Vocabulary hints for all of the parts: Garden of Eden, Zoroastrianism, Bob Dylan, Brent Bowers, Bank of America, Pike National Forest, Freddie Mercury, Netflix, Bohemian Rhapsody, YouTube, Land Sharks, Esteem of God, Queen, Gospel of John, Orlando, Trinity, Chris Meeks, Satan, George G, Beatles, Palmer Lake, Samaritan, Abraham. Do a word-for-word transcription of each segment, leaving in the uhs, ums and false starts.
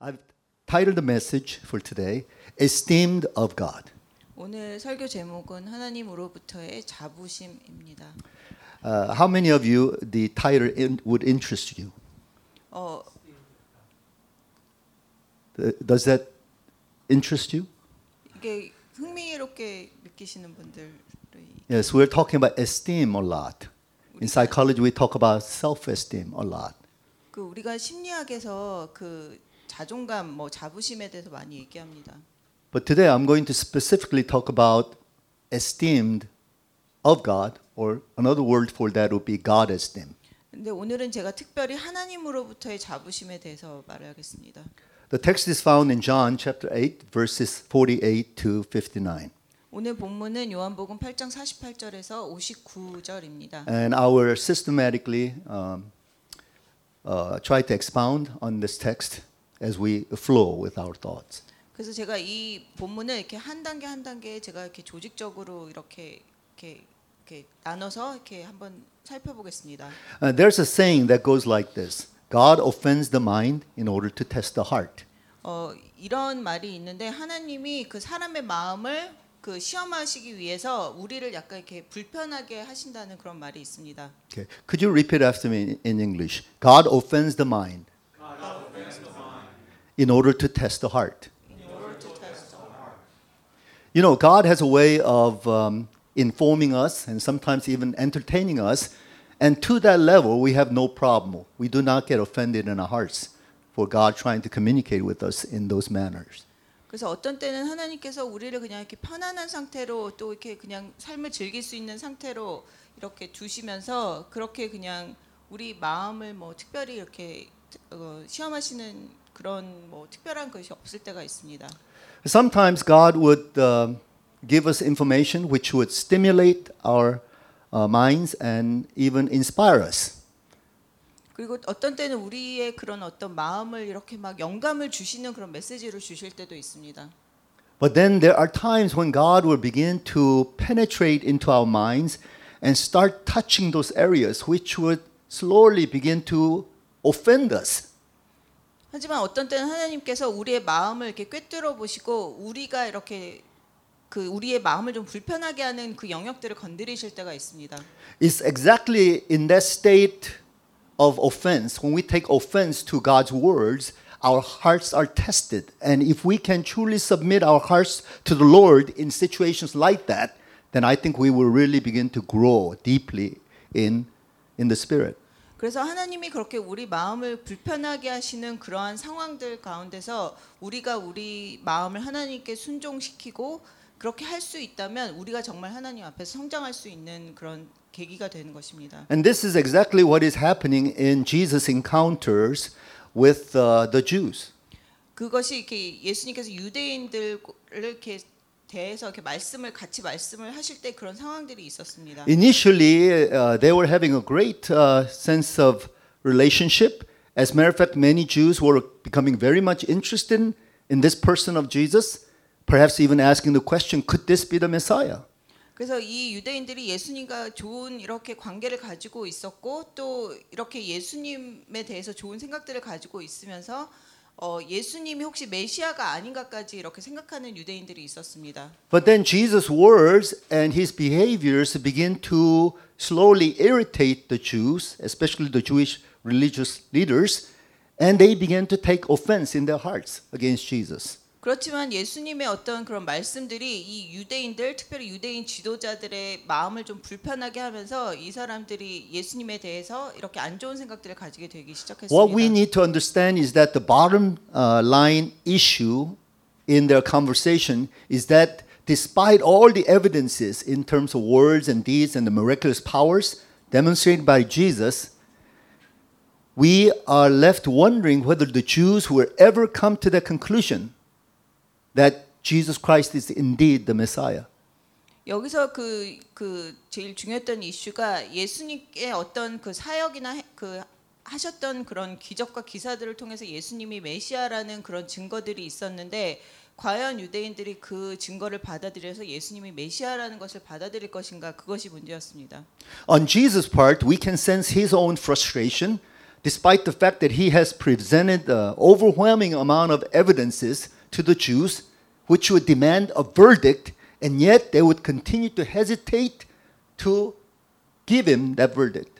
I've titled the message for today, Esteem of God. 오늘 설교 제목은 하나님으로부터의 자부심입니다. Uh, how many of you the title in, would interest you? 어, Does that interest you? 이게 흥미롭게 느끼시는 분들. Yes, we're talking about esteem a lot. In psychology, we talk about self-esteem a lot. 그 우리가 심리학에서 그 자존감, 뭐 자부심에 대해서 많이 얘기합니다. But today I'm going to specifically talk about esteemed of God, or another word for that would be God esteem. 근데 오늘은 제가 특별히 하나님으로부터의 자부심에 대해서 말하겠습니다. The text is found in John chapter eight, verses forty-eight to fifty-nine. 오늘 본문은 요한복음 팔 장 사십팔 절에서 오십구 절입니다. And I will systematically um, uh, try to expound on this text as we flow with our thoughts. 그래서 제가 이 본문을 이렇게 한 단계 한 단계 제가 이렇게 조직적으로 이렇게 이렇게, 이렇게 나눠서 이렇게 한번 살펴보겠습니다. Uh, there's a saying that goes like this. God offends the mind in order to test the heart. 어, 이런 말이 있는데 하나님이 그 사람의 마음을 그 시험하시기 위해서 우리를 약간 이렇게 불편하게 하신다는 그런 말이 있습니다. Okay. Could you repeat after me in English? God offends the mind. God offends the mind. In order to test the heart. In order to test the heart. You know, God has a way of um, informing us and sometimes even entertaining us. And to that level, we have no problem. We do not get offended in our hearts for God trying to communicate with us in those manners. 그래서 어떤 때는 하나님께서 우리를 그냥 이렇게 편안한 상태로 또 이렇게 그냥 삶을 즐길 수 있는 상태로 이렇게 두시면서 그렇게 그냥 우리 마음을 뭐 특별히 이렇게 어, 시험하시는 그런 뭐 특별한 것이 없을 때가 있습니다. Sometimes God would uh, give us information which would stimulate our Uh, minds and even inspire us. 그리고 어떤 때는 우리의 그런 어떤 마음을 이렇게 막 영감을 주시는 그런 메시지를 주실 때도 있습니다. But then there are times when God will begin to penetrate into our minds and start touching those areas which would slowly begin to offend us. 하지만 어떤 때는 하나님께서 우리의 마음을 이렇게 꿰뚫어 보시고 우리가 이렇게 그 우리의 마음을 좀 불편하게 하는 그 영역들을 건드리실 때가 있습니다. It's exactly in that state of offense when we take offense to God's words, our hearts are tested. And if we can truly submit our hearts to the Lord in situations like that, then I think we will really begin to grow deeply in in the spirit. 그래서 하나님이 그렇게 우리 마음을 불편하게 하시는 그러한 상황들 가운데서 우리가 우리 마음을 하나님께 순종시키고 그렇게 할 수 있다면 우리가 정말 하나님 앞에서 성장할 수 있는 그런 계기가 되는 것입니다. And this is exactly what is happening in Jesus' encounters with uh, the Jews. 그것이 이렇게 예수님께서 유대인들을 이렇게 대해서 이렇게 말씀을 같이 말씀을 하실 때 그런 상황들이 있었습니다. Initially, uh, they were having a great uh, sense of relationship. As a matter of fact, many Jews were becoming very much interested in, in this person of Jesus. Perhaps even asking the question, could this be the Messiah? 그래서 이 유대인들이 예수님과 좋은 이렇게 관계를 가지고 있었고 또 이렇게 예수님에 대해서 좋은 생각들을 가지고 있으면서 어, 예수님이 혹시 메시아가 아닌가까지 이렇게 생각하는 유대인들이 있었습니다. But then Jesus' words and his behaviors begin to slowly irritate the Jews, especially the Jewish religious leaders, and they began to take offense in their hearts against Jesus. 그렇지만 예수님의 어떤 그런 말씀들이 이 유대인들, 특별히 유대인 지도자들의 마음을 좀 불편하게 하면서 이 사람들이 예수님에 대해서 이렇게 안 좋은 생각들을 가지게 되기 시작했습니다. What we need to understand is that the bottom uh, line issue in their conversation is that despite all the evidences in terms of words and deeds and the miraculous powers demonstrated by Jesus, we are left wondering whether the Jews will ever come to the conclusion that Jesus Christ is indeed the Messiah. 여기서 그, 그 제일 중요했던 이슈가 예수님의 어떤 그 사역이나 그 하셨던 그런 기적과 기사들을 통해서 예수님이 메시아라는 그런 증거들이 있었는데 과연 유대인들이 그 증거를 받아들여서 예수님이 메시아라는 것을 받아들일 것인가 그것이 문제였습니다. On Jesus' part, we can sense his own frustration despite the fact that he has presented an overwhelming amount of evidences to the Jews, which would demand a verdict, and yet they would continue to hesitate to give him that verdict.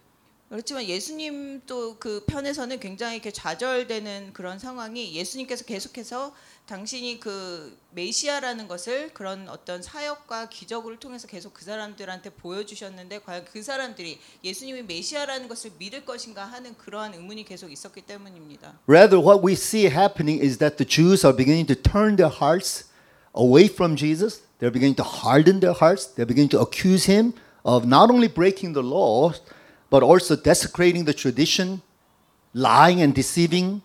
그렇지만 예수님도 그 편에서는 굉장히 이렇게 좌절되는 그런 상황이 예수님께서 계속해서 당신이 그 메시아라는 것을 그런 어떤 사역과 기적을 통해서 계속 그 사람들한테 보여주셨는데 과연 그 사람들이 예수님이 메시아라는 것을 믿을 것인가 하는 그러한 의문이 계속 있었기 때문입니다. Rather, what we see happening is that the Jews are beginning to turn their hearts away from Jesus. They're beginning to harden their hearts. They're beginning to accuse him of not only breaking the law, but also desecrating the tradition, lying and deceiving,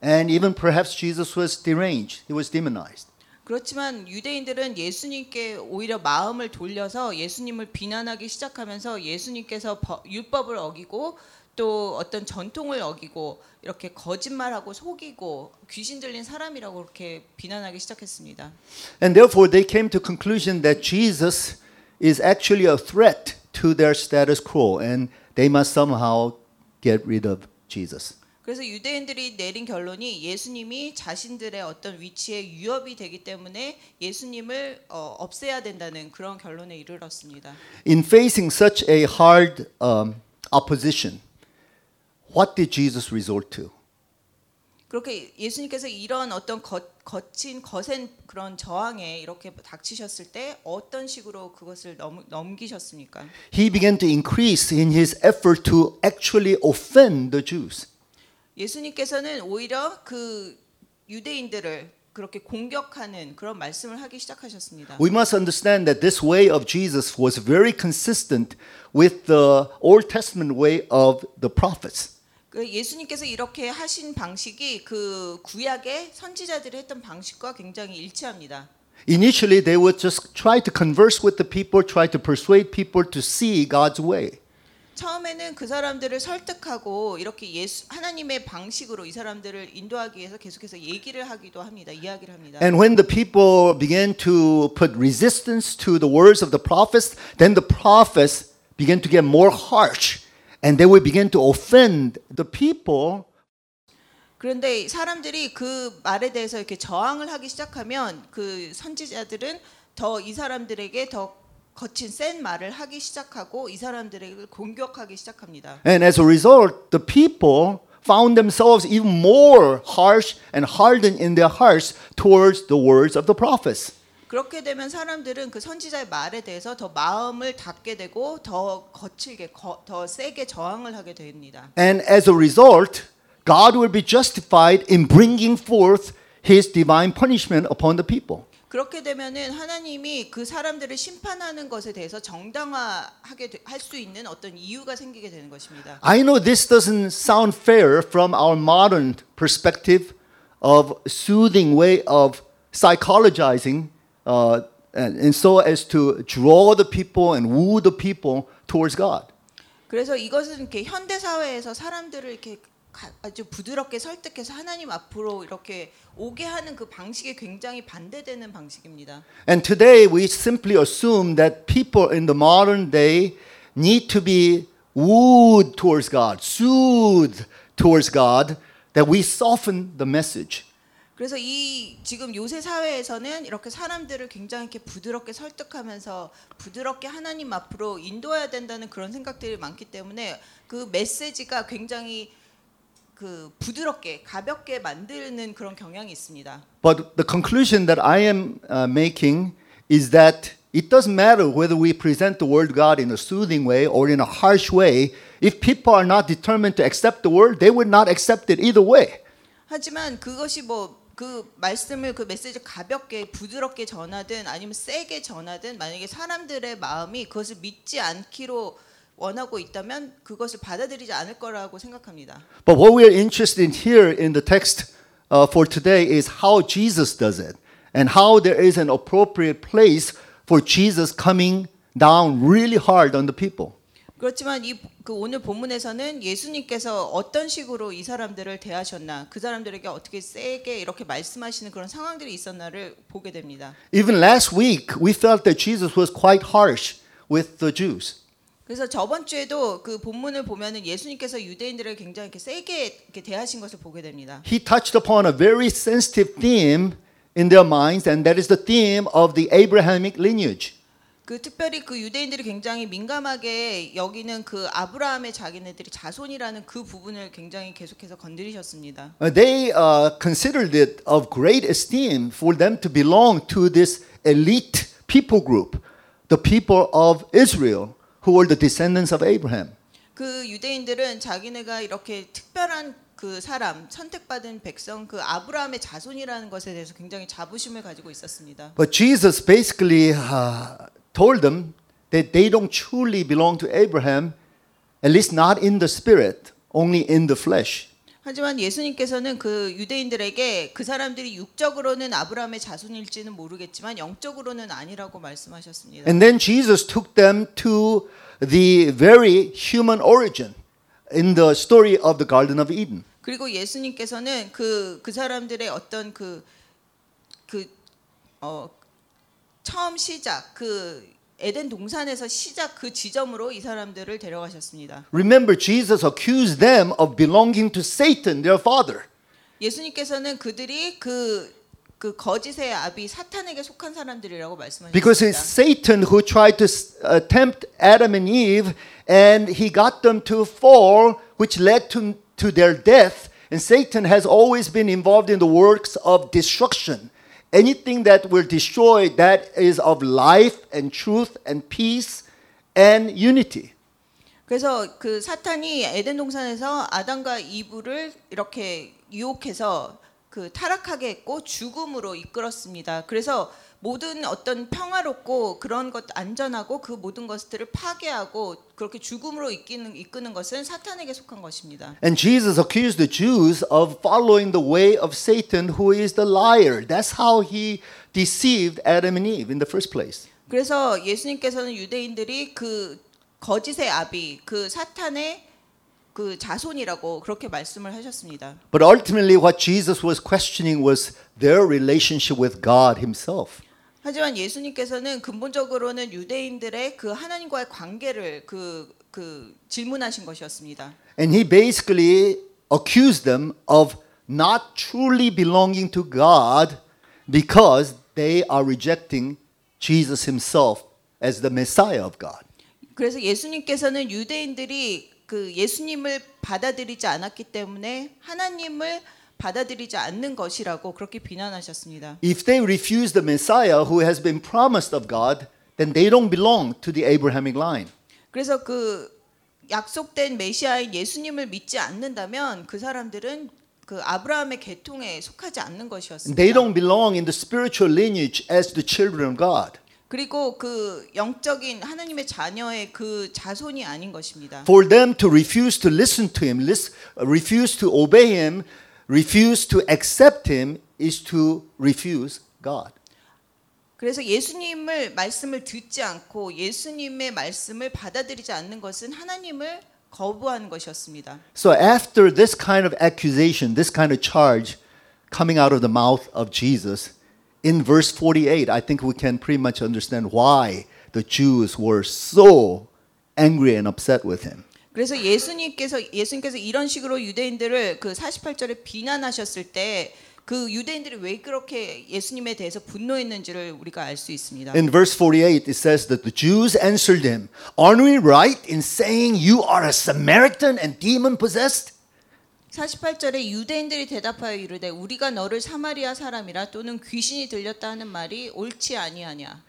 and even perhaps Jesus was deranged. He was demonized. 그렇지만 유대인들은 예수님께 오히려 마음을 돌려서 예수님을 비난하기 시작하면서 예수님께서 율법을 어기고 또 어떤 전통을 어기고 이렇게 거짓말하고 속이고 귀신 들린 사람이라고 그렇게 비난하기 시작했습니다. And therefore they came to conclusion that Jesus is actually a threat to their status quo, and they must somehow get rid of Jesus. 그래서 유대인들이 내린 결론이 예수님이 자신들의 어떤 위치에 위협이 되기 때문에 예수님을 어, 없애야 된다는 그런 결론에 이르렀습니다. In facing such a hard um, opposition, what did Jesus resort to? 그렇게 예수님께서 이런 어떤 거, 거친 거센 그런 저항에 이렇게 닥치셨을 때 어떤 식으로 그것을 넘, 넘기셨습니까? He began to increase in his effort to actually offend the Jews. 예수님께서는 오히려 그 유대인들을 그렇게 공격하는 그런 말씀을 하기 시작하셨습니다. We must understand that this way of Jesus was very consistent with the Old Testament way of the prophets. 예수님께서 이렇게 하신 방식이 그 구약의 선지자들이 했던 방식과 굉장히 일치합니다. Initially they would just try to converse with the people, try to persuade people to see God's way. 처음에는 그 사람들을 설득하고 이렇게 예수 하나님의 방식으로 이 사람들을 인도하기 위해서 계속해서 얘기를 하기도 합니다. 이야기를 합니다. And when the people began to put resistance to the words of the prophets, then the prophets began to get more harsh. And they will begin to offend the people. 그런데 사람들이 그 말에 대해서 이렇게 저항을 하기 시작하면 그 선지자들은 더 이 사람들에게 더 거친 센 말을 하기 시작하고 이 사람들을 공격하기 시작합니다. And as a result, the people found themselves even more harsh and hardened in their hearts towards the words of the prophets. 그렇게 되면 사람들은 그 선지자의 말에 대해서 더 마음을 닫게 되고 더 거칠게 거, 더 세게 저항을 하게 됩니다. And as a result, God will be justified in bringing forth his divine punishment upon the people. 그렇게 되면은 하나님이 그 사람들을 심판하는 것에 대해서 정당화하게 할 수 있는 어떤 이유가 생기게 되는 것입니다. I know this doesn't sound fair from our modern perspective of soothing way of psychologizing. Uh, and, and so as to draw the people and woo the people towards God. 그래서 이것은 이렇게 현대 사회에서 사람들을 이렇게 아주 부드럽게 설득해서 하나님 앞으로 이렇게 오게 하는 그 방식에 굉장히 반대되는 방식입니다. And today we simply assume that people in the modern day need to be wooed towards God, soothed towards God, that we soften the message. 그래서 이 지금 요새 사회에서는 이렇게 사람들을 굉장히 이렇게 부드럽게 설득하면서 부드럽게 하나님 앞으로 인도해야 된다는 그런 생각들이 많기 때문에 그 메시지가 굉장히 그 부드럽게 가볍게 만드는 그런 경향이 있습니다. But the conclusion that I am uh, making is that it doesn't matter whether we present the word God in a soothing way or in a harsh way. If people are not determined to accept the word, they would not accept it either way. 하지만 그것이 뭐 그 말씀을 그 메시지 가볍게 부드럽게 전하든 아니면 세게 전하든 만약에 사람들의 마음이 그것을 믿지 않기로 원하고 있다면 그것을 받아들이지 않을 거라고 생각합니다. But what we are interested in here in the text uh, for today is how Jesus does it and how there is an appropriate place for Jesus coming down really hard on the people. 그렇지만 이 그 오늘 본문에서는 예수님께서 어떤 식으로 이 사람들을 대하셨나, 그 사람들에게 어떻게 세게 이렇게 말씀하시는 그런 상황들이 있었나를 보게 됩니다. Even last week we felt that Jesus was quite harsh with the Jews. 그래서 저번 주에도 그 본문을 보면은 예수님께서 유대인들을 굉장히 이렇게 세게 이렇게 대하신 것을 보게 됩니다. He touched upon a very sensitive theme in their minds, and that is the theme of the Abrahamic lineage. 그 특별히 그 유대인들이 굉장히 민감하게 여기는 그 아브라함의 자기네들이 자손이라는 그 부분을 굉장히 계속해서 건드리셨습니다. They uh, considered it of great esteem for them to belong to this elite people group, the people of Israel, who were the descendants of Abraham. 그 유대인들은 자기네가 이렇게 특별한 그 사람, 선택받은 백성, 그 아브라함의 자손이라는 것에 대해서 굉장히 자부심을 가지고 있었습니다. But Jesus basically uh, told them that they don't truly belong to Abraham, at least not in the spirit, only in the flesh. 하지만 예수님께서는 그 유대인들에게 그 사람들이 육적으로는 아브라함의 자손일지는 모르겠지만 영적으로는 아니라고 말씀하셨습니다. And then Jesus took them to the very human origin in the story of the Garden of Eden. 그리고 예수님께서는 그, 그 사람들의 어떤 그, 그, 어, 처음 시작, 그 에덴 동산에서 시작 그 지점으로 이 사람들을 데려가셨습니다. Remember, Jesus accused them of belonging to Satan, their father. 예수님께서는 그들이 그, 그 거짓의 아비 사탄에게 속한 사람들이라고 말씀하셨습니다. Because it's Satan who tried to tempt Adam and Eve, and he got them to fall, which led to, to their death. And Satan has always been involved in the works of destruction. Anything that will destroy that is of life and truth and peace and unity. 그래서 그 사탄이 에덴 동산에서 아담과 이브를 이렇게 유혹해서 그 타락하게 했고 죽음으로 이끌었습니다. 그래서 모든 어떤 평화롭고 그런 것 안전하고 그 모든 것들을 파괴하고 그렇게 죽음으로 이끄는, 이끄는 것은 사탄에게 속한 것입니다. And Jesus accused the Jews of following the way of Satan, who is the liar. That's how he deceived Adam and Eve in the first place. 그래서 예수님께서는 유대인들이 그 거짓의 아비, 그 사탄의 그 자손이라고 그렇게 말씀을 하셨습니다. But ultimately what Jesus was questioning was their relationship with God himself. 하지만 예수님께서는 근본적으로는 유대인들의 그 하나님과의 관계를 그, 그 질문하신 것이었습니다. And he basically accused them of not truly belonging to God because they are rejecting Jesus himself as the Messiah of God. 그래서 예수님께서는 유대인들이 그 예수님을 받아들이지 않았기 때문에 하나님을 받아들이지 않는 것이라고 그렇게 비난하셨습니다. If they refuse the Messiah who has been promised of God, then they don't belong to the Abrahamic line. 그래서 그 약속된 메시아인 예수님을 믿지 않는다면 그 사람들은 그 아브라함의 계통에 속하지 않는 것이었습니다. They don't belong in the spiritual lineage as the children of God. 그리고 그 영적인 하나님의 자녀의 그 자손이 아닌 것입니다. For them to refuse to listen to him, refuse to obey him, refuse to accept him is to refuse God. 그래서 예수님을 말씀을 듣지 않고 예수님의 말씀을 받아들이지 않는 것은 하나님을 거부하는 것이었습니다. So after this kind of accusation, this kind of charge coming out of the mouth of Jesus, in verse forty-eight, I think we can pretty much understand why the Jews were so angry and upset with him. 그래서 예수님께서 예수님께서 이런 식으로 유대인들을 그 사십팔 절에 비난하셨을 때 그 유대인들이 왜 그렇게 예수님에 대해서 분노했는지를 우리가 알 수 있습니다. In verse forty-eight, it says that the Jews answered him, "Aren't we right in saying you are a Samaritan and demon-possessed?" 사십팔 절에 유대인들이 대답하여 이르되 우리가 너를 사마리아 사람이라 또는 귀신이 들렸다 하는 말이 옳지 아니하냐.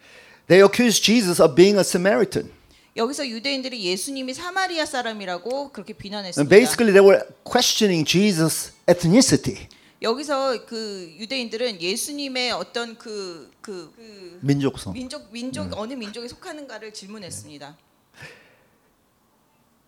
They accused Jesus of being a Samaritan. 여기서 유대인들이 예수님이 사마리아 사람이라고 그렇게 비난했습니다. Basically they were questioning Jesus' ethnicity. 여기서 그 유대인들은 예수님의 어떤 그, 그, 그 민족성. 민족 민족 음. 어느 민족에 속하는가를 질문했습니다.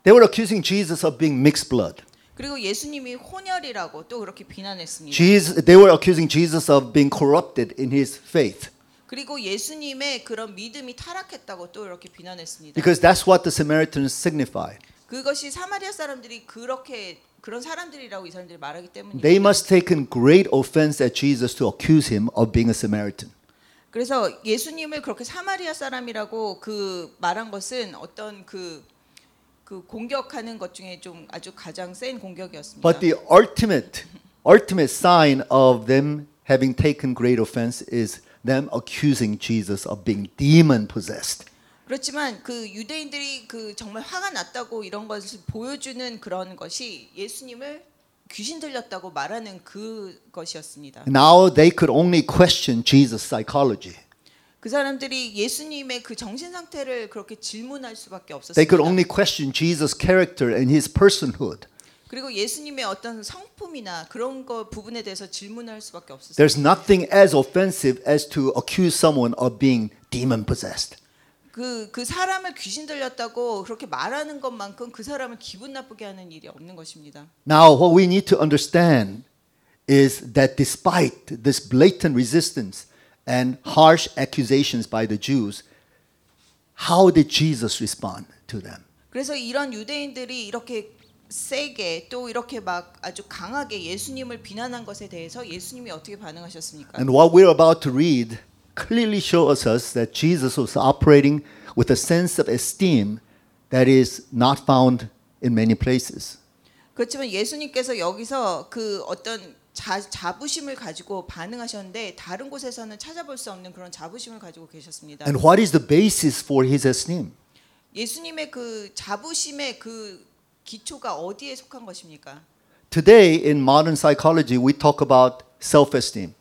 They were accusing Jesus of being mixed blood. 그리고 예수님이 혼혈이라고 또 그렇게 비난했습니다. Jesus, they were accusing Jesus of being corrupted in his faith. 그리고 예수님의 그런 믿음이 타락했다고 또 이렇게 비난했습니다. Because that's what the Samaritans signified. 그것이 사마리아 사람들이 그렇게 그런 사람들이라고 이 사람들이 말하기 때문입니다. They must have taken great offense at Jesus to accuse him of being a Samaritan. 그래서 예수님을 그렇게 사마리아 사람이라고 그 말한 것은 어떤 그 그 공격하는 것 중에 좀 아주 가장 센 공격이었습니다. But the ultimate, ultimate sign of them having taken great offense is them accusing Jesus of being demon possessed. 그렇지만 그 유대인들이 그 정말 화가 났다고 이런 것을 보여주는 그런 것이 예수님을 귀신 들렸다고 말하는 그 것이었습니다. Now they could only question Jesus' psychology. 그 사람들이 예수님의 그 정신 상태를 그렇게 질문할 수밖에 없었습니다. They could only question Jesus' character and his personhood. 그리고 예수님의 어떤 성품이나 그런 거 부분에 대해서 질문할 수밖에 없었습니다. There's nothing as offensive as to accuse someone of being demon possessed. 그, 그 사람을 귀신 들렸다고 그렇게 말하는 것만큼 그 사람을 기분 나쁘게 하는 일이 없는 것입니다. Now what we need to understand is that despite this blatant resistance and harsh accusations by the Jews, how did Jesus respond to them? 그래서 이런 유대인들이 이렇게 세게 또 이렇게 막 아주 강하게 예수님을 비난한 것에 대해서 예수님이 어떻게 반응하셨습니까? And what we're about to read clearly shows us that Jesus was operating with a sense of esteem that is not found in many places. 그렇지만 예수님께서 여기서 그 어떤 자, 자부심을 가지고 반응하셨는데 다른 곳에서는 찾아볼 수 없는 그런 자부심을 가지고 계셨습니다. And what is the basis for his esteem? 예수님의 그 자부심의 그 기초가 어디에 속한 것입니까? Today in modern psychology we talk about self-esteem.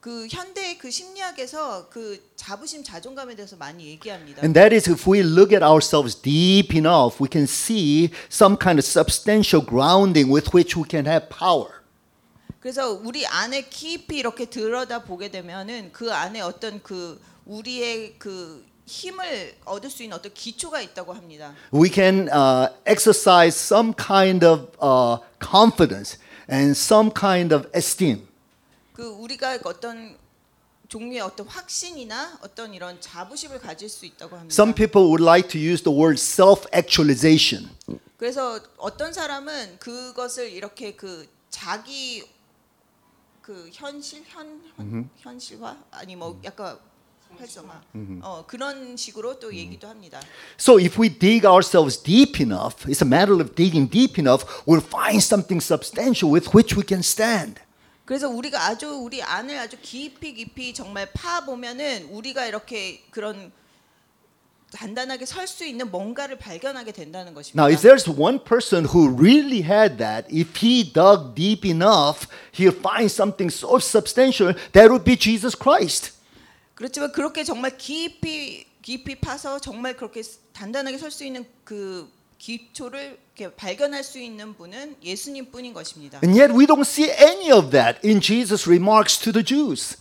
그 현대의 그 심리학에서 그 자부심, 자존감에 대해서 많이 얘기합니다. And that is if we look at ourselves deep enough, we can see some kind of substantial grounding with which we can have power. 그래서 우리 안에 깊이 이렇게 들여다 보게 되면은 그 안에 어떤 그 우리의 그 힘을 얻을 수 있는 어떤 기초가 있다고 합니다. We can uh, exercise some kind of uh, confidence and some kind of esteem. 그 우리가 어떤 종류의 어떤 확신이나 어떤 이런 자부심을 가질 수 있다고 합니다. Some people would like to use the word self-actualization. 그래서 어떤 사람은 그것을 이렇게 그 자기 그 현실 현, 현 mm-hmm. 현실화 아니 뭐 약간 활성화 mm-hmm. 어 그런 식으로 또 mm-hmm. 얘기도 합니다. So if we dig ourselves deep enough, it's a matter of digging deep enough, we'll find something substantial with which we can stand. 그래서 우리가 아주 우리 안을 아주 깊이 깊이 정말 파 보면은 우리가 이렇게 그런 단단하게 설 수 있는 뭔가를 발견하게 된다는 것입니다. Now, if there's one person who really had that, if he dug deep enough, he'll find something so substantial. That would be Jesus Christ. 그렇지만 그렇게 정말 깊이 깊이 파서 정말 그렇게 단단하게 설 수 있는 그 기초를 이렇게 발견할 수 있는 분은 예수님뿐인 것입니다. And yet we don't see any of that in Jesus' remarks to the Jews.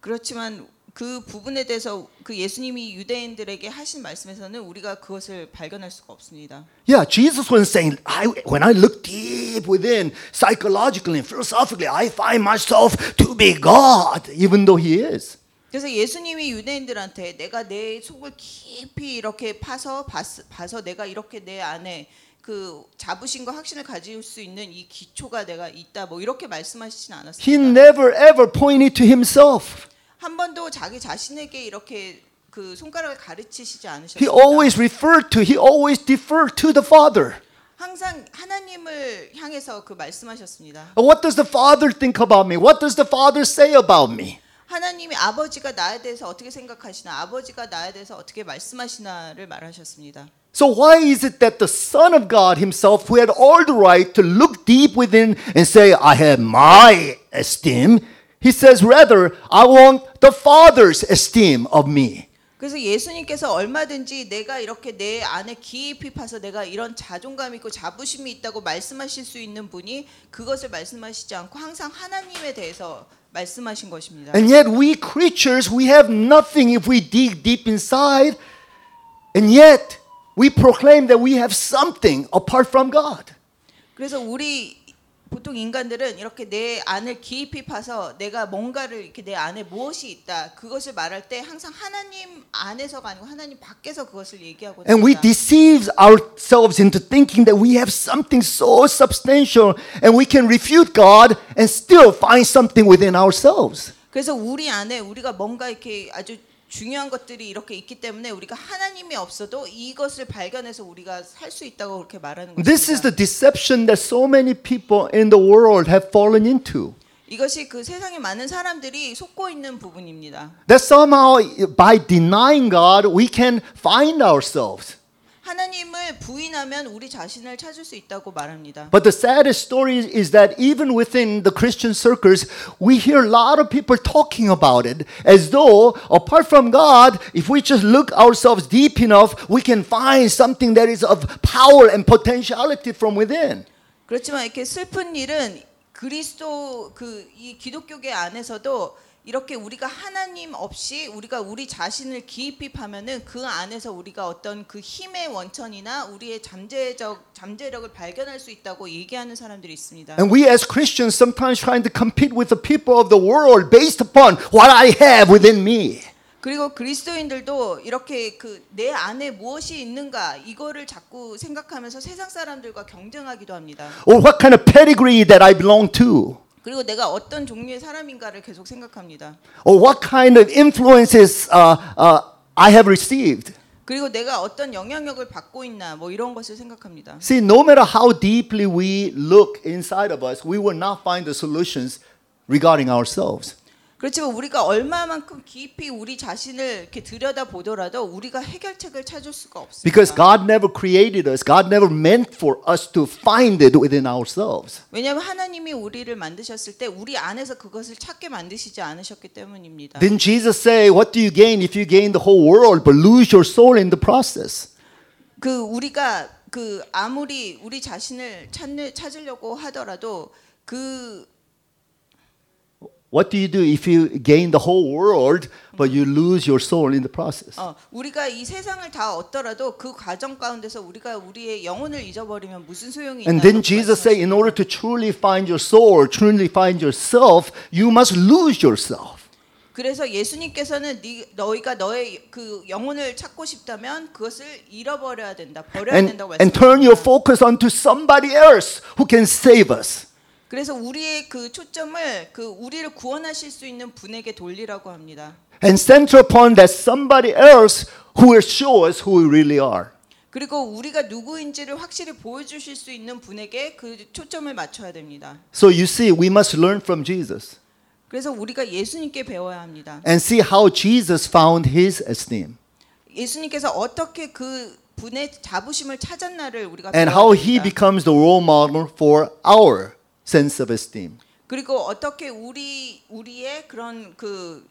그렇지만 그 부분에 대해서 그 예수님이 유대인들에게 하신 말씀에서는 우리가 그것을 발견할 수가 없습니다. Yeah, Jesus was saying, I, when I look deep within, psychologically and philosophically, I find myself to be God, even though He is. 그래서 예수님이 유대인들한테 내가 내 속을 깊이 이렇게 파서 봐서 내가 이렇게 내 안에 그 자부심과 확신을 가질 수 있는 이 기초가 내가 있다, 뭐 이렇게 말씀하시진 않았습니다. He never ever pointed to himself. 한 번도 자기 자신에게 이렇게 그 손가락을 가르치시지 않으셨습니다. He always referred to, he always deferred to the Father. 항상 하나님을 향해서 그 말씀하셨습니다. What does the Father think about me? What does the Father say about me? 하나님이 아버지가 나에 대해서 어떻게 생각하시나, 아버지가 나에 대해서 어떻게 말씀하시나를 말하셨습니다. So why is it that the Son of God himself, who had all the right to look deep within and say, I have my esteem, He says, rather, I want the Father's esteem of me. 그래서 예수님께서 얼마든지 내가 이렇게 내 안에 깊이 파서 내가 이런 자존감 있고 자부심이 있다고 말씀하실 수 있는 분이 그것을 말씀하시지 않고 항상 하나님에 대해서 말씀하신 것입니다. And yet we creatures, we have nothing if we dig deep inside. And yet we proclaim that we have something apart from God. 그래서 우리 보통 인간들은 이렇게 내 안을 깊이 파서 내가 뭔가를 이렇게 내 안에 무엇이 있다 그것을 말할 때 항상 하나님 안에서가 아니고 하나님 밖에서 그것을 얘기하고 And we deceive ourselves into thinking that we have something so substantial and we can refute God and still find something within ourselves. 그래서 우리 안에 우리가 뭔가 이렇게 아주 중요한 것들이 이렇게 있기 때문에 우리가 하나님이 없어도 이것을 발견해서 우리가 살 수 있다고 그렇게 말하는 것입니다. This is the deception that so many people in the world have fallen into. 이것이 그 세상에 많은 사람들이 속고 있는 부분입니다. That somehow by denying God we can find ourselves. 하나님을 부인하면 우리 자신을 찾을 수 있다고 말합니다. But the saddest story is that even within the Christian circles, we hear a lot of people talking about it as though apart from God, if we just look ourselves deep enough, we can find something that is of power and potentiality from within. 그렇지만 이렇게 슬픈 일은 그리스도 그 이 기독교계 안에서도 이렇게 우리가 하나님 없이 우리가 우리 자신을 깊이 파면은 그 안에서 우리가 어떤 그 힘의 원천이나 우리의 잠재적 잠재력을 발견할 수 있다고 얘기하는 사람들이 있습니다. And we as Christians sometimes trying to compete with the people of the world based upon what I have within me. 그리고 그리스도인들도 이렇게 그 내 안에 무엇이 있는가 이거를 자꾸 생각하면서 세상 사람들과 경쟁하기도 합니다. Or what kind of pedigree that I belong to. 그리고 내가 어떤 종류의 사람인가를 계속 생각합니다. Or what kind of influences uh, uh, I have received. 그리고 내가 어떤 영향력을 받고 있나 뭐 이런 것을 생각합니다. See, no matter how deeply we look inside of us, we will not find the solutions regarding ourselves. 그렇지만 우리가 얼마만큼 깊이 우리 자신을 이렇게 들여다보더라도 우리가 해결책을 찾을 수가 없습니다. Because God never created us. God never meant for us to find it within ourselves. 왜냐하면 하나님이 우리를 만드셨을 때 우리 안에서 그것을 찾게 만드시지 않으셨기 때문입니다. Didn't Jesus say, what do you gain if you gain the whole world but lose your soul in the process? 그 우리가 그 아무리 우리 자신을 찾는, 찾으려고 하더라도 그 What do you do if you gain the whole world but you lose your soul in the process? 어, 우리가 이 세상을 다 얻더라도 그 과정 가운데서 우리가 우리의 영혼을 잊어버리면 무슨 소용이 있나? And then Jesus said, in order to truly find your soul, truly find yourself, you must lose yourself. 그래서 예수님께서는 네, 너희가 너의 그 영혼을 찾고 싶다면 그것을 잃어버려야 된다, 버려야 and, 된다고 말씀하셨습니다. And turn your focus onto somebody else who can save us. 그래서 우리의 그 초점을 그 우리를 구원하실 수 있는 분에게 돌리라고 합니다. And center upon that somebody else who will show us who we really are. 그리고 우리가 누구인지를 확실히 보여주실 수 있는 분에게 그 초점을 맞춰야 됩니다. So you see, we must learn from Jesus. 그래서 우리가 예수님께 배워야 합니다. And see how Jesus found his esteem. 예수님께서 어떻게 그 분의 자부심을 찾았나를 우리가 배워야 합니다. And how he becomes the role model for our sense of esteem. 그리고 어떻게 우리 우리의 그런 그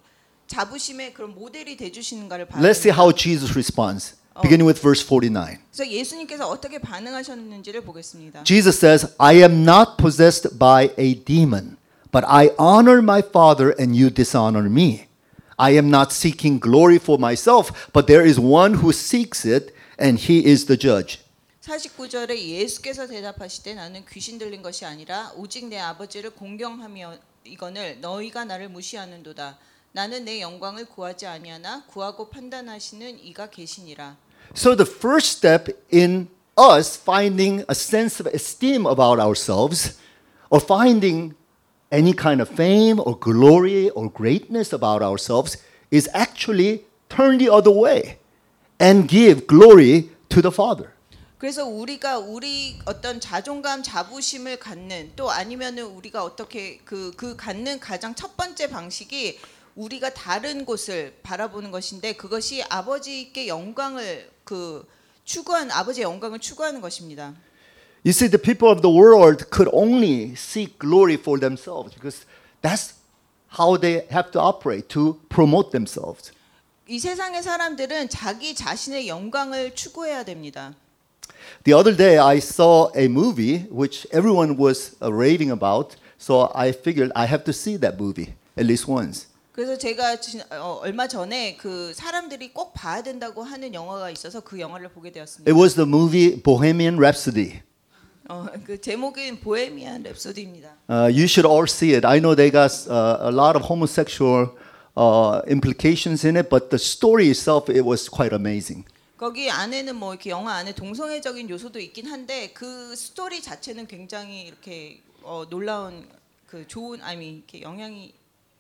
자부심의 그런 모델이 돼 주시는가를 봐야 됩니다. Let's see how Jesus responds. 어. Beginning with verse forty-nine. 그래서 예수님께서 어떻게 반응하셨는지를 보겠습니다. Jesus says, I am not possessed by a demon, but I honor my Father and you dishonor me. I am not seeking glory for myself, but there is one who seeks it, and he is the judge. forty-nine절에 예수께서 대답하시되 나는 귀신 들린 것이 아니라 오직 내 아버지를 공경하며 이거늘 너희가 나를 무시하는도다. 나는 내 영광을 구하지 아니하나 구하고 판단하시는 이가 계시니라. So the first step in us finding a sense of esteem about ourselves or finding any kind of fame or glory or greatness about ourselves is actually turn the other way and give glory to the Father. 그래서 우리가 우리 어떤 자존감, 자부심을 갖는 또 아니면은 우리가 어떻게 그, 그 갖는 가장 첫 번째 방식이 우리가 다른 곳을 바라보는 것인데 그것이 아버지께 영광을 그 추구한 아버지의 영광을 추구하는 것입니다. You see, the people of the world could only seek glory for themselves because that's how they have to operate to promote themselves. 이 세상의 사람들은 자기 자신의 영광을 추구해야 됩니다. The other day I saw a movie which everyone was uh, raving about, so I figured I have to see that movie at least once. 그래서 제가 어, 얼마 전에 그 사람들이 꼭 봐야 된다고 하는 영화가 있어서 그 영화를 보게 되었습니다. It was the movie Bohemian Rhapsody. 어, 그 제목인 보헤미안 랩소디입니다. Uh, you should all see it. I know they got uh, a lot of homosexual uh, implications in it, but the story itself it was quite amazing. 거기 안에는 뭐 이렇게 영화 안에 동성애적인 요소도 있긴 한데 그 스토리 자체는 굉장히 이렇게 어, 놀라운 그 좋은 아니 이렇게 영향이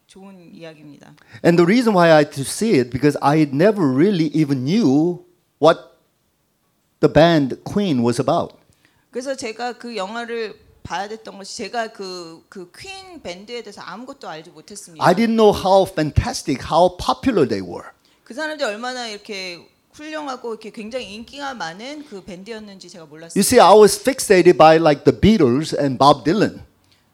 좋은 이야기입니다. And the reason why I to see it because I never really even knew what the band Queen was about. 그래서 제가 그 영화를 봐야 됐던 것이 제가 그 그 퀸 밴드에 대해서 아무것도 알지 못했습니다. I didn't know how fantastic, how popular they were. 그 사람들이 얼마나 이렇게 훌륭하고 이렇게 굉장히 인기가 많은 그 밴드였는지 제가 몰랐어요. You see, I was fixated by like the Beatles and Bob Dylan.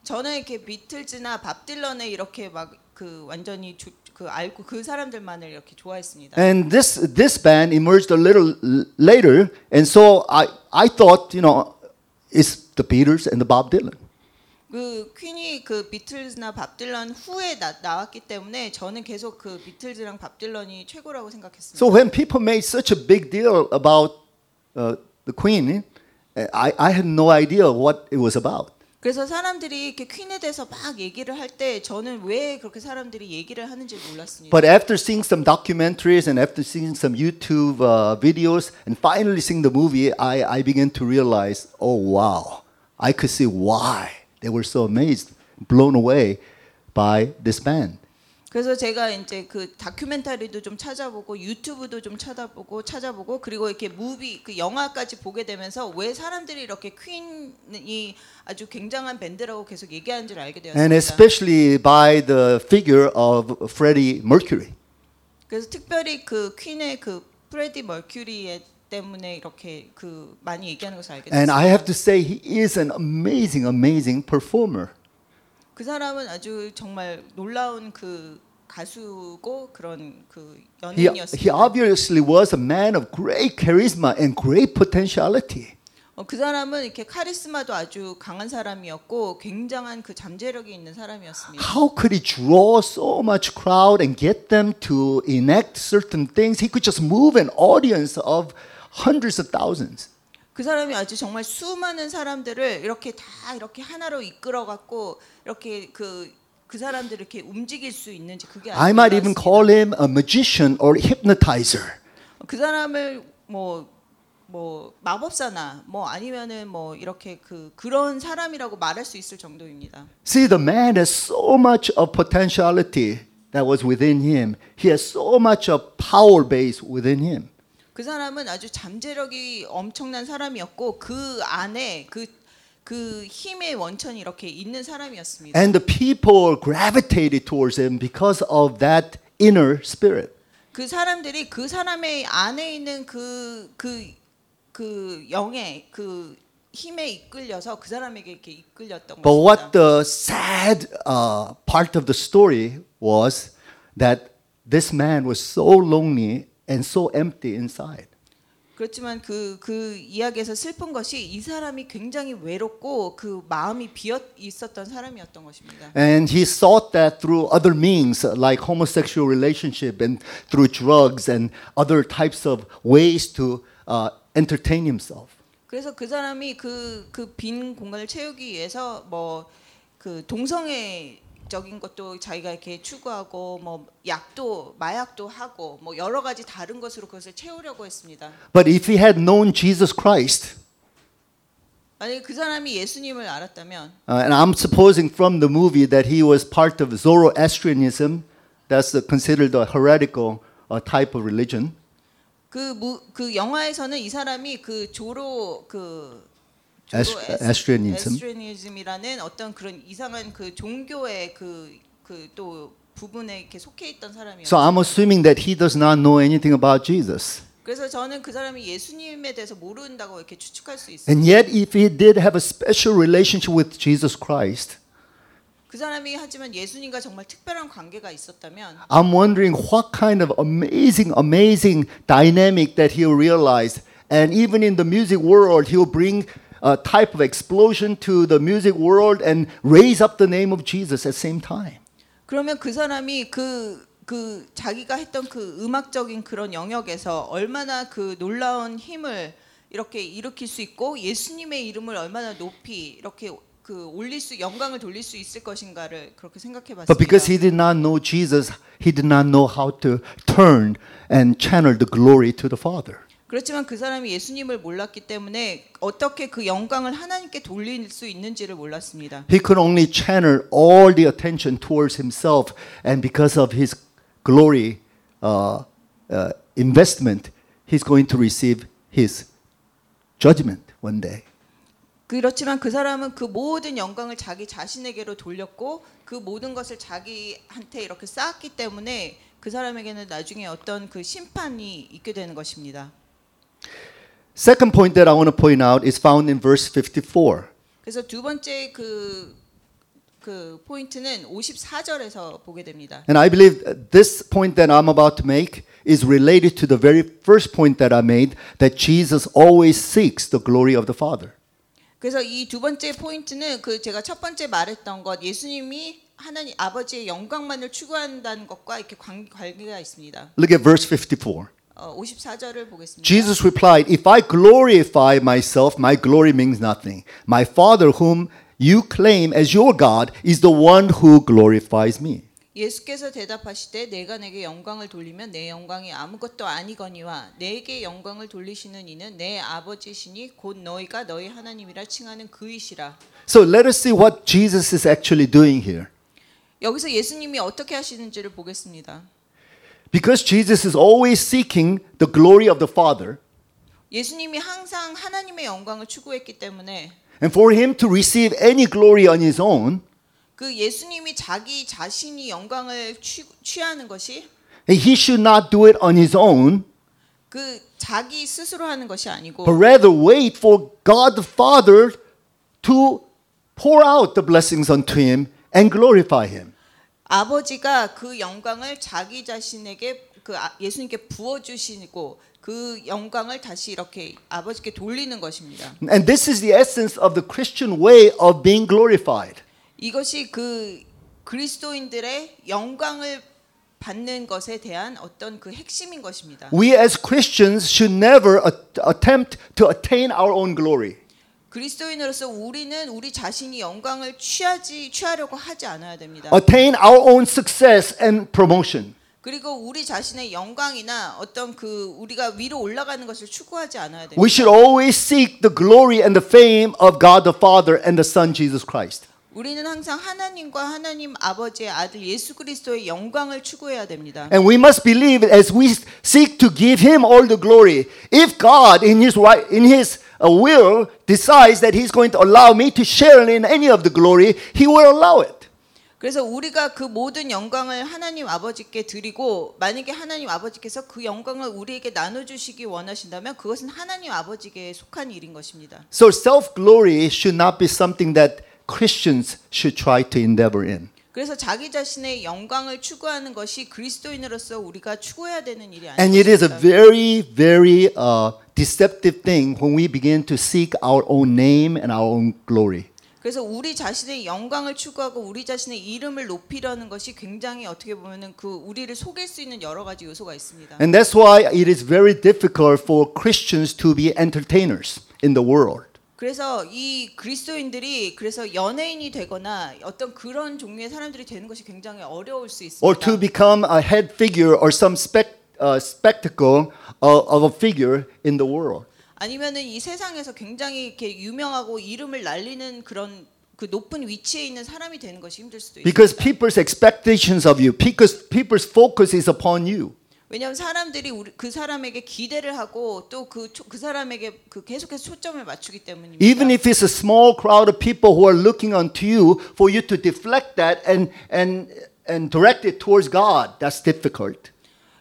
저는 이렇게 비틀즈나 밥 딜런에 이렇게 막 그 완전히 주, 그 알고 그 사람들만을 이렇게 좋아했습니다. And this this band emerged a little later, and so I I thought, you know, it's the Beatles and the Bob Dylan. 그 퀸이 그 비틀즈나 밥 딜런 후에 나, 나왔기 때문에 저는 계속 그 비틀즈랑 밥 딜런이 최고라고 생각했습니다. So when people made such a big deal about uh, the Queen, I I had no idea what it was about. 그래서 사람들이 이렇게 퀸에 대해서 막 얘기를 할 때 저는 왜 그렇게 사람들이 얘기를 하는지 몰랐습니다. But after seeing some documentaries and after seeing some YouTube uh, videos and finally seeing the movie, I I began to realize, oh wow, I could see why. They were so amazed, blown away by this band. 그래서 제가 이제 그 다큐멘터리도 좀 찾아보고 유튜브도 좀 찾아보고 찾아보고 그리고 이렇게 무비 그 영화까지 보게 되면서 왜 사람들이 이렇게 퀸이 아주 굉장한 밴드라고 계속 얘기하는 줄 알게 되었습니다. And especially by the figure of Freddie Mercury. 그래서 특별히 그 퀸의 그 프레디 머큐리의 때문에 이렇게 그 많이 얘기하는 것을 알게 됐습니다. And I have to say he is an amazing, amazing performer. 그 사람은 아주 정말 놀라운 그 가수고 그런 그 연인이었습니다. He, he obviously was a man of great charisma and great potentiality. 어, 그 사람은 이렇게 카리스마도 아주 강한 사람이었고 굉장한 그 잠재력이 있는 사람이었습니다. How could he draw so much crowd and get them to enact certain things? He could just move an audience of hundreds of thousands. 그 사람이 아주 정말 수많은 사람들을 이렇게 다 이렇게 하나로 이끌어 갖고 이렇게 그 그 사람들을 이렇게 움직일 수 있는지 그게 I might even call him a magician or hypnotizer. 그 사람을 뭐 뭐 마법사나 뭐 아니면은 뭐 이렇게 그 그런 사람이라고 말할 수 있을 정도입니다. See, the man has so much of potentiality that was within him. He has so much of power base within him. 그 사람은 아주 잠재력이 엄청난 사람이었고 그 안에 그, 그 힘의 원천이 이렇게 있는 사람이었습니다. And the people gravitated towards him because of that inner spirit. 그 사람들이 그 사람의 안에 있는 그 그 그 영의 그 힘에 이끌려서 그 사람에게 이렇게 이끌렸던 것입니다. But what the sad uh, part of the story was that this man was so lonely and so empty inside. 그렇지만 그 그 이야기에서 슬픈 것이 이 사람이 굉장히 외롭고 그 마음이 비어 있었던 사람이었던 것입니다. And he sought that through other means like homosexual relationship and through drugs and other types of ways to uh, entertain himself. 그래서 그 사람이 그 그 빈 공간을 채우기 위해서 뭐 그 동성애 적인 것도 자기가 이렇게 추구하고 뭐 약도 마약도 하고 뭐 여러 가지 다른 것으로 그것을 채우려고 했습니다. But if he had known Jesus Christ, 만약 그 사람이 예수님을 알았다면, uh, and I'm supposing from the movie that he was part of Zoroastrianism, that's considered a heretical uh, type of religion. 그 그 영화에서는 이 사람이 그 조로 그 에스트리니즘이라는 어떤 그런 이상한 그 종교의 그 그 또 부분에 이렇게 속해 있던 사람이었어요. So I'm assuming that he does not know anything about Jesus. 그래서 저는 그 사람이 예수님에 대해서 모른다고 이렇게 추측할 수 있어요. And yet, if he did have a special relationship with Jesus Christ, 그 사람이 하지만 예수님과 정말 특별한 관계가 있었다면, I'm wondering what kind of amazing, amazing dynamic that he realized. And even in the music world, he will bring a type of explosion to the music world and raise up the name of Jesus at the same time. 그러면 그 사람이 그, 그 자기가 했던 그 음악적인 그런 영역에서 얼마나 그 놀라운 힘을 이렇게 일으킬 수 있고 예수님의 이름을 얼마나 높이 이렇게 그 올릴 수 영광을 돌릴 수 있을 것인가를 그렇게 생각해봤습니다. But because he did not know Jesus, he did not know how to turn and channel the glory to the Father. 그렇지만 그 사람이 예수님을 몰랐기 때문에 어떻게 그 영광을 하나님께 돌릴 수 있는지를 몰랐습니다. He could only channel all the attention towards himself, and because of his glory uh, uh, investment, he's going to receive his judgment one day. 그렇지만 그 사람은 그 모든 영광을 자기 자신에게로 돌렸고 그 모든 것을 자기한테 이렇게 쌓았기 때문에 그 사람에게는 나중에 어떤 그 심판이 있게 되는 것입니다. Second point that I want to point out is found in verse fifty-four. 그래서 두 번째 그 그 포인트는 fifty-four절에서 보게 됩니다. And I believe this point that I'm about to make is related to the very first point that I made, that Jesus always seeks the glory of the Father. 그래서 이 두 번째 포인트는 그 제가 첫 번째 말했던 것, 예수님이 하나님 아버지의 영광만을 추구한다는 것과 이렇게 관계가 있습니다. Look at verse fifty-four. 어, fifty-four절을 보겠습니다. Jesus replied, "If I glorify myself, my glory means nothing. My Father whom you claim as your God is the one who glorifies me." 예수께서 대답하시되 내가 내게 영광을 돌리면 내 영광이 아무것도 아니거니와 내게 영광을 돌리시는 이는 내 아버지시니 곧 너희가 너희 하나님이라 칭하는 그이시라. So let us see what Jesus is actually doing here. 여기서 예수님이 어떻게 하시는지를 보겠습니다. Because Jesus is always seeking the glory of the Father. 예수님이 항상 하나님의 영광을 추구했기 때문에 And for him to receive any glory on his own, 그 예수님이 자기 자신이 영광을 취, 취하는 것이 He should not do it on his own. 그 자기 스스로 하는 것이 아니고 But rather wait for God the Father to pour out the blessings unto him and glorify him. 아버지가 그 영광을 자기 자신에게 그 예수님께 부어 주시고 그 영광을 다시 이렇게 아버지께 돌리는 것입니다. And this is the essence of the Christian way of being glorified. 이것이 그 그리스도인들의 영광을 받는 것에 대한 어떤 그 핵심인 것입니다. We as Christians should never attempt to attain our own glory. 그리스도인으로서 우리는 우리 자신이 영광을 취하지 취하려고 하지 않아야 됩니다. Attain our own success and promotion. 그리고 우리 자신의 영광이나 어떤 그 우리가 위로 올라가는 것을 추구하지 않아야 됩니다. We should always seek the glory and the fame of God the Father and the Son Jesus Christ. 우리는 항상 하나님과 하나님 아버지의 아들 예수 그리스도의 영광을 추구해야 됩니다. And we must believe as we seek to give him all the glory. If God in his right, in his will decides that he's going to allow me to share in any of the glory, he will allow it. 그래서 우리가 그 모든 영광을 하나님 아버지께 드리고 만약에 하나님 아버지께서 그 영광을 우리에게 나눠 주시기 원하신다면 그것은 하나님 아버지께 속한 일인 것입니다. So self-glory should not be something that Christians should try to endeavor in. 그래서 자기 자신의 영광을 추구하는 것이 그리스도인으로서 우리가 추구해야 되는 일이 아닙니다. And it is a very, very uh, deceptive thing when we begin to seek our own name and our own glory. 그래서 우리 자신의 영광을 추구하고 우리 자신의 이름을 높이려는 것이 굉장히 어떻게 보면은 그 우리를 속일 수 있는 여러 가지 요소가 있습니다. And that's why it is very difficult for Christians to be entertainers in the world. 그래서 이 그리스도인들이 그래서 연예인이 되거나 어떤 그런 종류의 사람들이 되는 것이 굉장히 어려울 수 있습니다. Or to become a head figure or some spect, uh, spectacle of a figure in the world. 아니면은 이 세상에서 굉장히 이렇게 유명하고 이름을 날리는 그런 그 높은 위치에 있는 사람이 되는 것이 힘들 수도 있습니다. Because people's expectations of you, because people's focus is upon you. 왜냐하면 사람들이 우리, 그 사람에게 기대를 하고 또 그 그 사람에게 그 계속해서 초점을 맞추기 때문입니다. Even if it's a small crowd of people who are looking onto you, for you to deflect that and and and direct it towards God, that's difficult.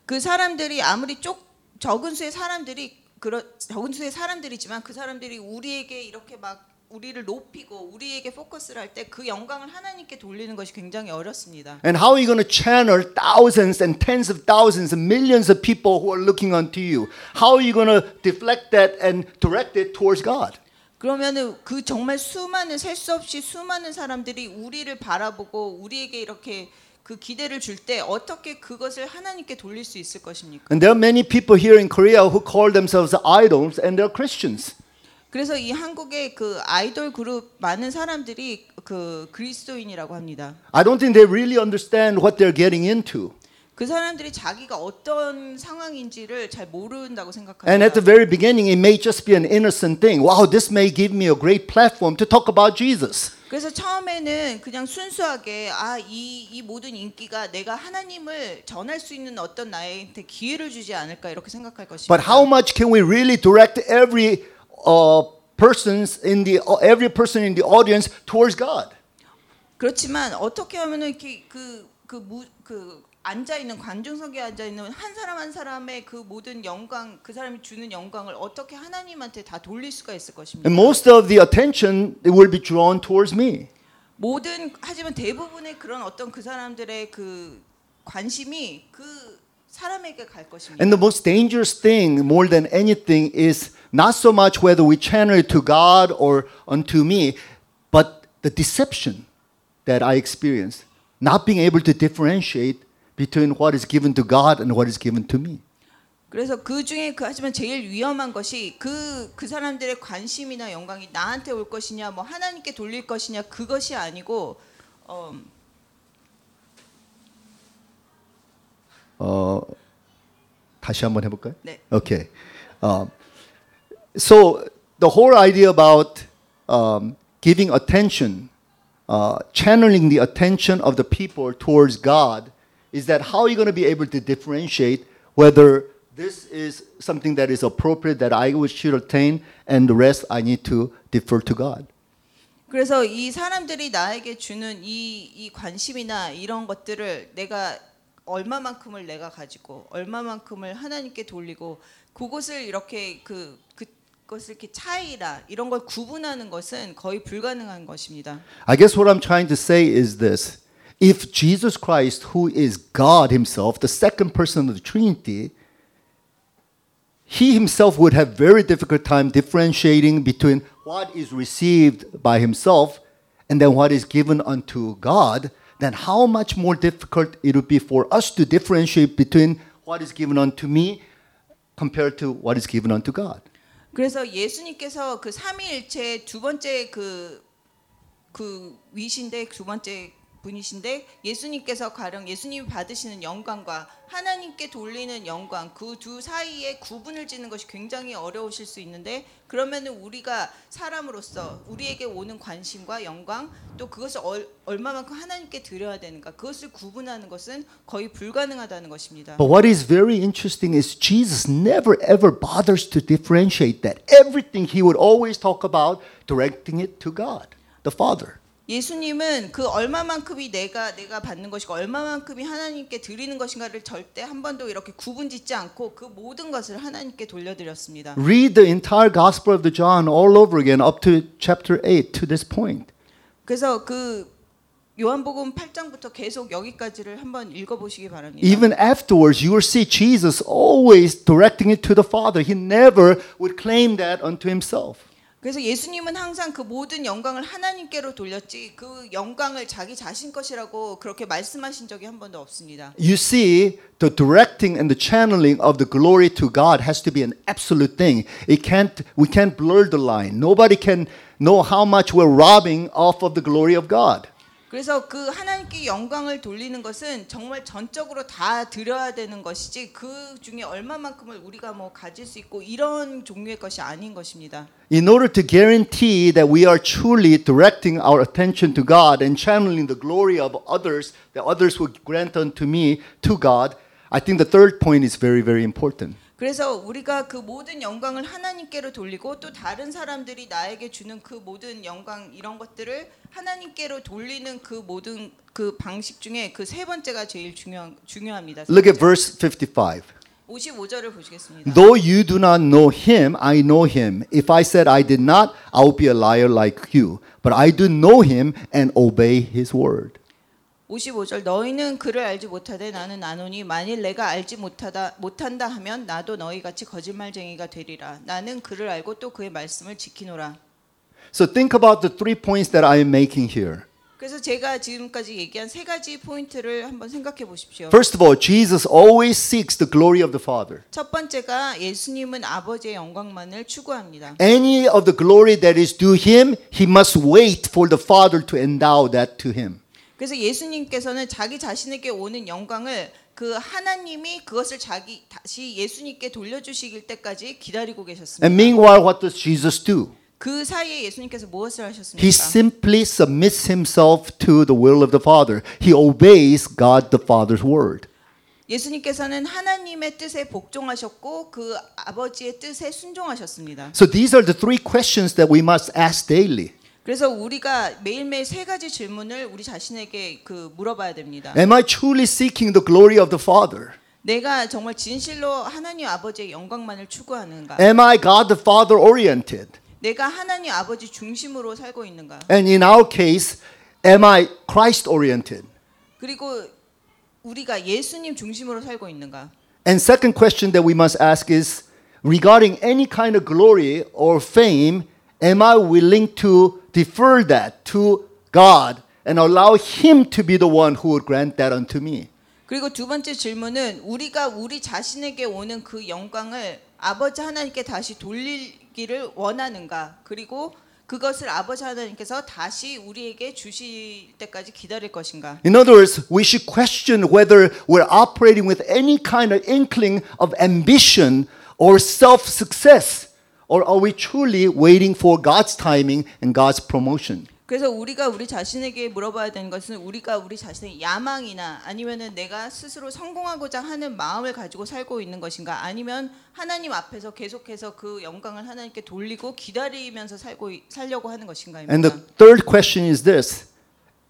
그 사람들이 아무리 쪽, 적은 수의 사람들이 그런 적은 수의 사람들이지만 그 사람들이 우리에게 이렇게 막 우리를 높이고 우리에게 포커스를 할 때 그 영광을 하나님께 돌리는 것이 굉장히 어렵습니다. And how are you going to channel thousands and tens of thousands and millions of people who are looking onto you? How are you going to deflect that and direct it towards God? 그러면은 그 정말 수많은 셀 수 없이 수많은 사람들이 우리를 바라보고 우리에게 이렇게 그 기대를 줄 때 어떻게 그것을 하나님께 돌릴 수 있을 것입니까? And there are many people here in Korea who call themselves idols and they're Christians. 그래서 이 한국의 그 아이돌 그룹 많은 사람들이 그 그리스도인이라고 합니다. I don't think they really understand what they're getting into. 그 사람들이 자기가 어떤 상황인지를 잘 모른다고 생각합니다. And at the very beginning, it may just be an innocent thing. Wow, this may give me a great platform to talk about Jesus. 그래서 처음에는 그냥 순수하게 아, 이, 이 모든 인기가 내가 하나님을 전할 수 있는 어떤 나에게 기회를 주지 않을까 이렇게 생각할 것입니다. But how much can we really direct every uh, persons in the every person in the audience towards God? 그렇지만 어떻게 하면은 이렇게 그 그 그 앉아 있는 관중석에 앉아 있는 한 사람 한 사람의 그 모든 영광 그 사람이 주는 영광을 어떻게 하나님한테 다 돌릴 수가 있을 것입니다. And most of the attention will be drawn towards me. 모든 하지만 대부분의 그런 어떤 그 사람들의 그 관심이 그 사람에게 갈 것입니다. And the most dangerous thing more than anything is not so much whether we channel it to God or unto me, but the deception that I experienced, not being able to differentiate between what is given to God and what is given to me. 그래서 그 중에 그 하지만 제일 위험한 것이 그 그 사람들의 관심이나 영광이 나한테 올 것이냐, 뭐 하나님께 돌릴 것이냐 그것이 아니고 어 어 다시 한번 해 볼까요? 네. Okay. Um so the whole idea about um giving attention, uh channeling the attention of the people towards God is that how are you going to be able to differentiate whether this is something that is appropriate that I should attain and the rest I need to defer to God. 그래서 이 사람들이 나에게 주는 이 이 관심이나 이런 것들을 내가 얼마만큼을 내가 가지고 얼마만큼을 하나님께 돌리고 그것을 이렇게 그 그것을 이렇게 차이라 이런 걸 구분하는 것은 거의 불가능한 것입니다. I guess what I'm trying to say is this. If Jesus Christ, who is God himself, the second person of the Trinity, he himself would have very difficult time differentiating between what is received by himself and then what is given unto God, then how much more difficult it would be for us to differentiate between what is given unto me compared to what is given unto God. 그래서 예수님께서 그 삼위일체의 두 번째 그 그 위신데 두 번째 분이신데 예수님께서 가령 예수님이 받으시는 영광과 하나님께 돌리는 영광 그 두 사이에 구분을 짓는 것이 굉장히 어려우실 수 있는데 그러면은 우리가 사람으로서 우리에게 오는 관심과 영광 또 그것을 얼, 얼마만큼 하나님께 드려야 되는가 그것을 구분하는 것은 거의 불가능하다는 것입니다. But what is very interesting is Jesus never ever bothers to differentiate that. Everything he would always talk about directing it to God, the Father. 예수님은 그 얼마만큼이 내가 내가 받는 것이고 얼마만큼이 하나님께 드리는 것인가를 절대 한 번도 이렇게 구분짓지 않고 그 모든 것을 하나님께 돌려드렸습니다. Read the entire Gospel of John all over again up to chapter eight to this point. 그래서 그 요한복음 팔 장부터 계속 여기까지를 한번 읽어 보시기 바랍니다. Even afterwards you will see Jesus always directing it to the Father. He never would claim that unto himself. 그래서 예수님은 항상 그 모든 영광을 하나님께로 돌렸지 그 영광을 자기 자신 것이라고 그렇게 말씀하신 적이 한 번도 없습니다. You see, the directing and the channeling of the glory to God has to be an absolute thing. It can't, we can't blur the line. Nobody can know how much we're robbing off of the glory of God. 그래서 그 하나님께 영광을 돌리는 것은 정말 전적으로 다 드려야 되는 것이지 그 중에 얼마만큼을 우리가 뭐 가질 수 있고 이런 종류의 것이 아닌 것입니다. In order to guarantee that we are truly directing our attention to God and channeling the glory of others that others will grant unto me to God, I think the third point is very, very important. 그래서 우리가 그 모든 영광을 하나님께로 돌리고 또 다른 사람들이 나에게 주는 그 모든 영광 이런 것들을 하나님께로 돌리는 그 모든 그 방식 중에 그 세 번째가 제일 중요 중요합니다. Look at verse fifty-five. 오십오 절을 보시겠습니다. Though you do not know him, I know him. If I said I did not, I would be a liar like you. But I do know him and obey his word. 오십오 절 너희는 그를 알지 못하되 나는 아노니 만일 내가 알지 못하다 못한다 하면 나도 너희 같이 거짓말쟁이가 되리라 나는 그를 알고 또 그의 말씀을 지키노라. So think about the three points that I am making here. 그래서 제가 지금까지 얘기한 세 가지 포인트를 한번 생각해 보십시오. First of all, Jesus always seeks the glory of the Father. 첫 번째가 예수님은 아버지의 영광만을 추구합니다. Any of the glory that is due him, he must wait for the Father to endow that to him. 그래서 예수님께서는 자기 자신에게 오는 영광을 그 하나님이 그것을 자기 다시 예수님께 돌려주시길 때까지 기다리고 계셨습니다. And meanwhile, what does Jesus do? 그 사이에 예수님께서 무엇을 하셨습니까? He simply submits himself to the will of the Father. He obeys God the Father's word. 예수님께서는 하나님의 뜻에 복종하셨고 그 아버지의 뜻에 순종하셨습니다. So these are the three questions that we must ask daily. 그래서 우리가 매일매일 세 가지 질문을 우리 자신에게 그 물어봐야 됩니다. Am I truly seeking the glory of the Father? 내가 정말 진실로 하나님 아버지의 영광만을 추구하는가? Am I God the Father oriented? 내가 하나님 아버지 중심으로 살고 있는가? And in our case, am I Christ oriented? 그리고 우리가 예수님 중심으로 살고 있는가? And second question that we must ask is regarding any kind of glory or fame, am I willing to defer that to God and allow Him to be the one who would grant that unto me? 그리고 두 번째 질문은 우리가 우리 자신에게 오는 그 영광을 아버지 하나님께 다시 돌리기를 원하는가? 그리고 그것을 아버지 하나님께서 다시 우리에게 주실 때까지 기다릴 것인가? In other words, we should question whether we're operating with any kind of inkling of ambition or self-success. Or are we truly waiting for God's timing and God's promotion? 그래서 우리가 우리 자신에게 물어봐야 되는 것은 우리가 우리 자신의 야망이나 아니면은 내가 스스로 성공하고자 하는 마음을 가지고 살고 있는 것인가 아니면 하나님 앞에서 계속해서 그 영광을 하나님께 돌리고 기다리면서 살고 살려고 하는 것인가입니다. And the third question is this: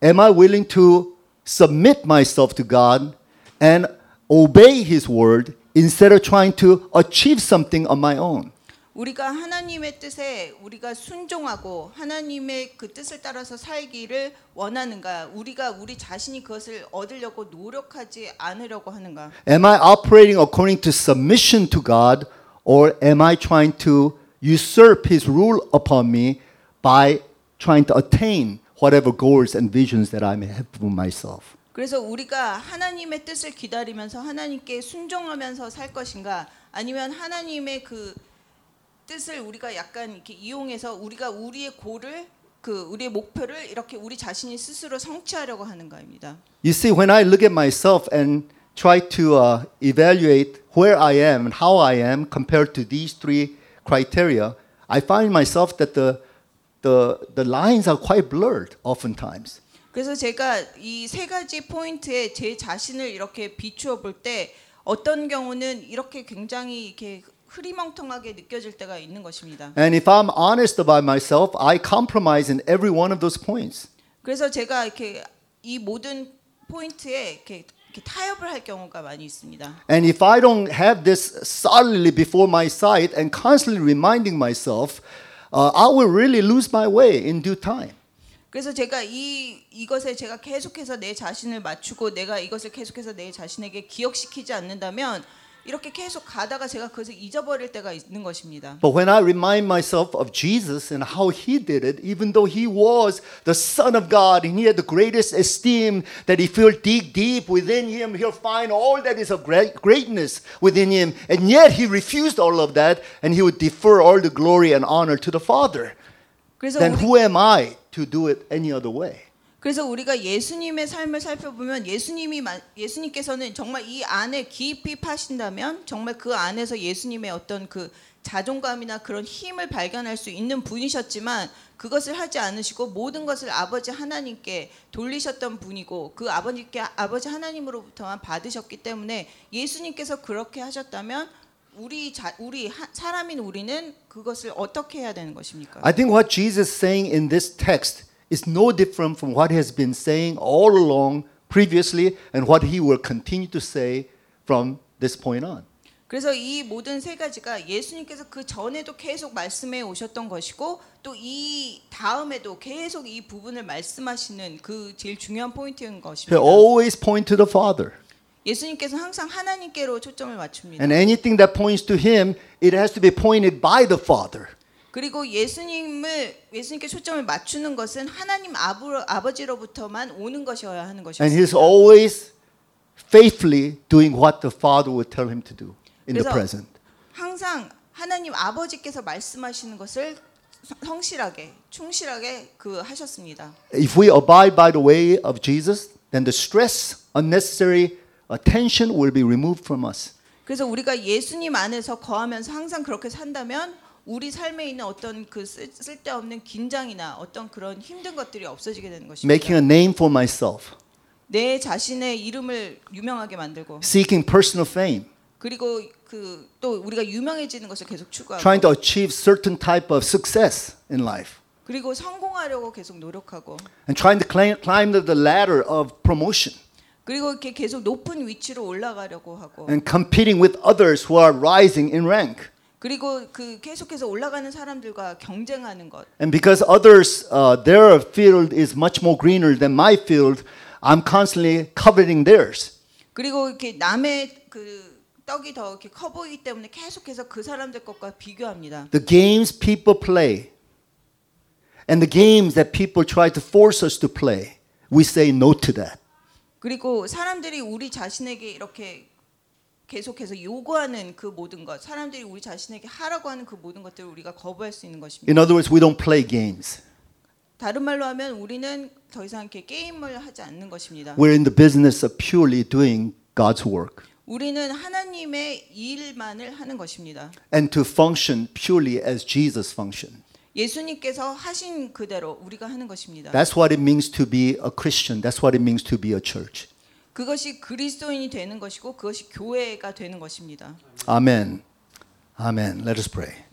Am I willing to submit myself to God and obey His word instead of trying to achieve something on my own? 우리가 하나님의 뜻에 우리가 순종하고 하나님의 그 뜻을 따라서 살기를 원하는가? 우리가 우리 자신이 그것을 얻으려고 노력하지 않으려고 하는가? Am I operating according to submission to God, or am I trying to usurp His rule upon me by trying to attain whatever goals and visions that I may have for myself? 그래서 우리가 하나님의 뜻을 기다리면서 하나님께 순종하면서 살 것인가? 아니면 하나님의 그 뜻을 우리가 약간 이렇게 이용해서 우리가 우리의 골을 그 우리의 목표를 이렇게 우리 자신이 스스로 성취하려고 하는가입니다. You see, when I look at myself and try to uh, evaluate where I am and how I am compared to these three criteria, I find myself that the the the lines are quite blurred oftentimes. 그래서 제가 이 세 가지 포인트에 제 자신을 이렇게 비추어 볼 때 어떤 경우는 이렇게 굉장히 이렇게 흐리멍텅하게 느껴질 때가 있는 것입니다. And if I'm honest about myself, I compromise in every one of those points. 그래서 제가 이렇게 이 모든 포인트에 이렇게, 이렇게 타협을 할 경우가 많이 있습니다. And if I don't have this solidly before my sight and constantly reminding myself, uh, I will really lose my way in due time. 그래서 제가 이 이것에 제가 계속해서 내 자신을 맞추고 내가 이것을 계속해서 내 자신에게 기억시키지 않는다면 이렇게 계속 가다가 제가 그것을 잊어버릴 때가 있는 것입니다. But when I remind myself of Jesus and how he did it, even though he was the Son of God and he had the greatest esteem, that if you dig deep within him, he'll find all that is of greatness within him. And yet he refused all of that and he would defer all the glory and honor to the Father. Then who am I to do it any other way? 그래서 우리가 예수님의 삶을 살펴보면 예수님이 예수님께서는 정말 이 안에 깊이 파신다면 정말 그 안에서 예수님의 어떤 그 자존감이나 그런 힘을 발견할 수 있는 분이셨지만 그것을 하지 않으시고 모든 것을 아버지 하나님께 돌리셨던 분이고 그 아버지께 아버지 하나님으로부터만 받으셨기 때문에 예수님께서 그렇게 하셨다면 우리 자, 우리 하, 사람인 우리는 그것을 어떻게 해야 되는 것입니까? I think what Jesus is saying in this text is no different from what he has been saying all along previously and what he will continue to say from this point on. 그래서 이 모든 세 가지가 예수님께서 그 전에도 계속 말씀해 오셨던 것이고 또 이 다음에도 계속 이 부분을 말씀하시는 그 제일 중요한 포인트인 것입니다. He always point to the Father. 예수님께서 항상 하나님께로 초점을 맞춥니다. And anything that points to him, it has to be pointed by the Father. 그리고 예수님을 예수님께 초점을 맞추는 것은 하나님 아버지로부터만 오는 것이어야 하는 것입니다. And he's always faithfully doing what the Father would tell him to do in the present. 항상 하나님 아버지께서 말씀하시는 것을 성실하게, 충실하게 그 하셨습니다. If we abide by the way of Jesus, then the stress, unnecessary attention will be removed from us. 그래서 우리가 예수님 안에서 거하면서 항상 그렇게 산다면 우리 삶에 있는 어떤 그 쓸데없는 긴장이나 어떤 그런 힘든 것들이 없어지게 되는 것입니다. Making a name for myself. 내 자신의 이름을 유명하게 만들고. Seeking personal fame. 그리고 그 또 우리가 유명해지는 것을 계속 추구하고. Trying to achieve certain type of success in life. 그리고 성공하려고 계속 노력하고. And trying to climb the ladder of promotion. 그리고 이렇게 계속 높은 위치로 올라가려고 하고. And competing with others who are rising in rank. 그리고 그 계속해서 올라가는 사람들과 경쟁하는 것. And because others, uh, their field is much more greener than my field, I'm constantly coveting theirs. 그리고 이렇게 남의 그 떡이 더 이렇게 커 보이기 때문에 계속해서 그 사람들 것과 비교합니다. The games people play and the games that people try to force us to play, we say no to that. 그리고 사람들이 우리 자신에게 이렇게 계속해서 요구하는 그 모든 것, 사람들이 우리 자신에게 하라고 하는 그 모든 것들을 우리가 거부할 수 있는 것입니다. In other words, we don't play games. 다른 말로 하면 우리는 더 이상 이렇게 게임을 하지 않는 것입니다. We're in the business of purely doing God's work. 우리는 하나님의 일만을 하는 것입니다. And to function purely as Jesus functioned. 예수님께서 하신 그대로 우리가 하는 것입니다. That's what it means to be a Christian. That's what it means to be a church. 그것이 그리스도인이 되는 것이고 그것이 교회가 되는 것입니다. 아멘. 아멘. Let us pray.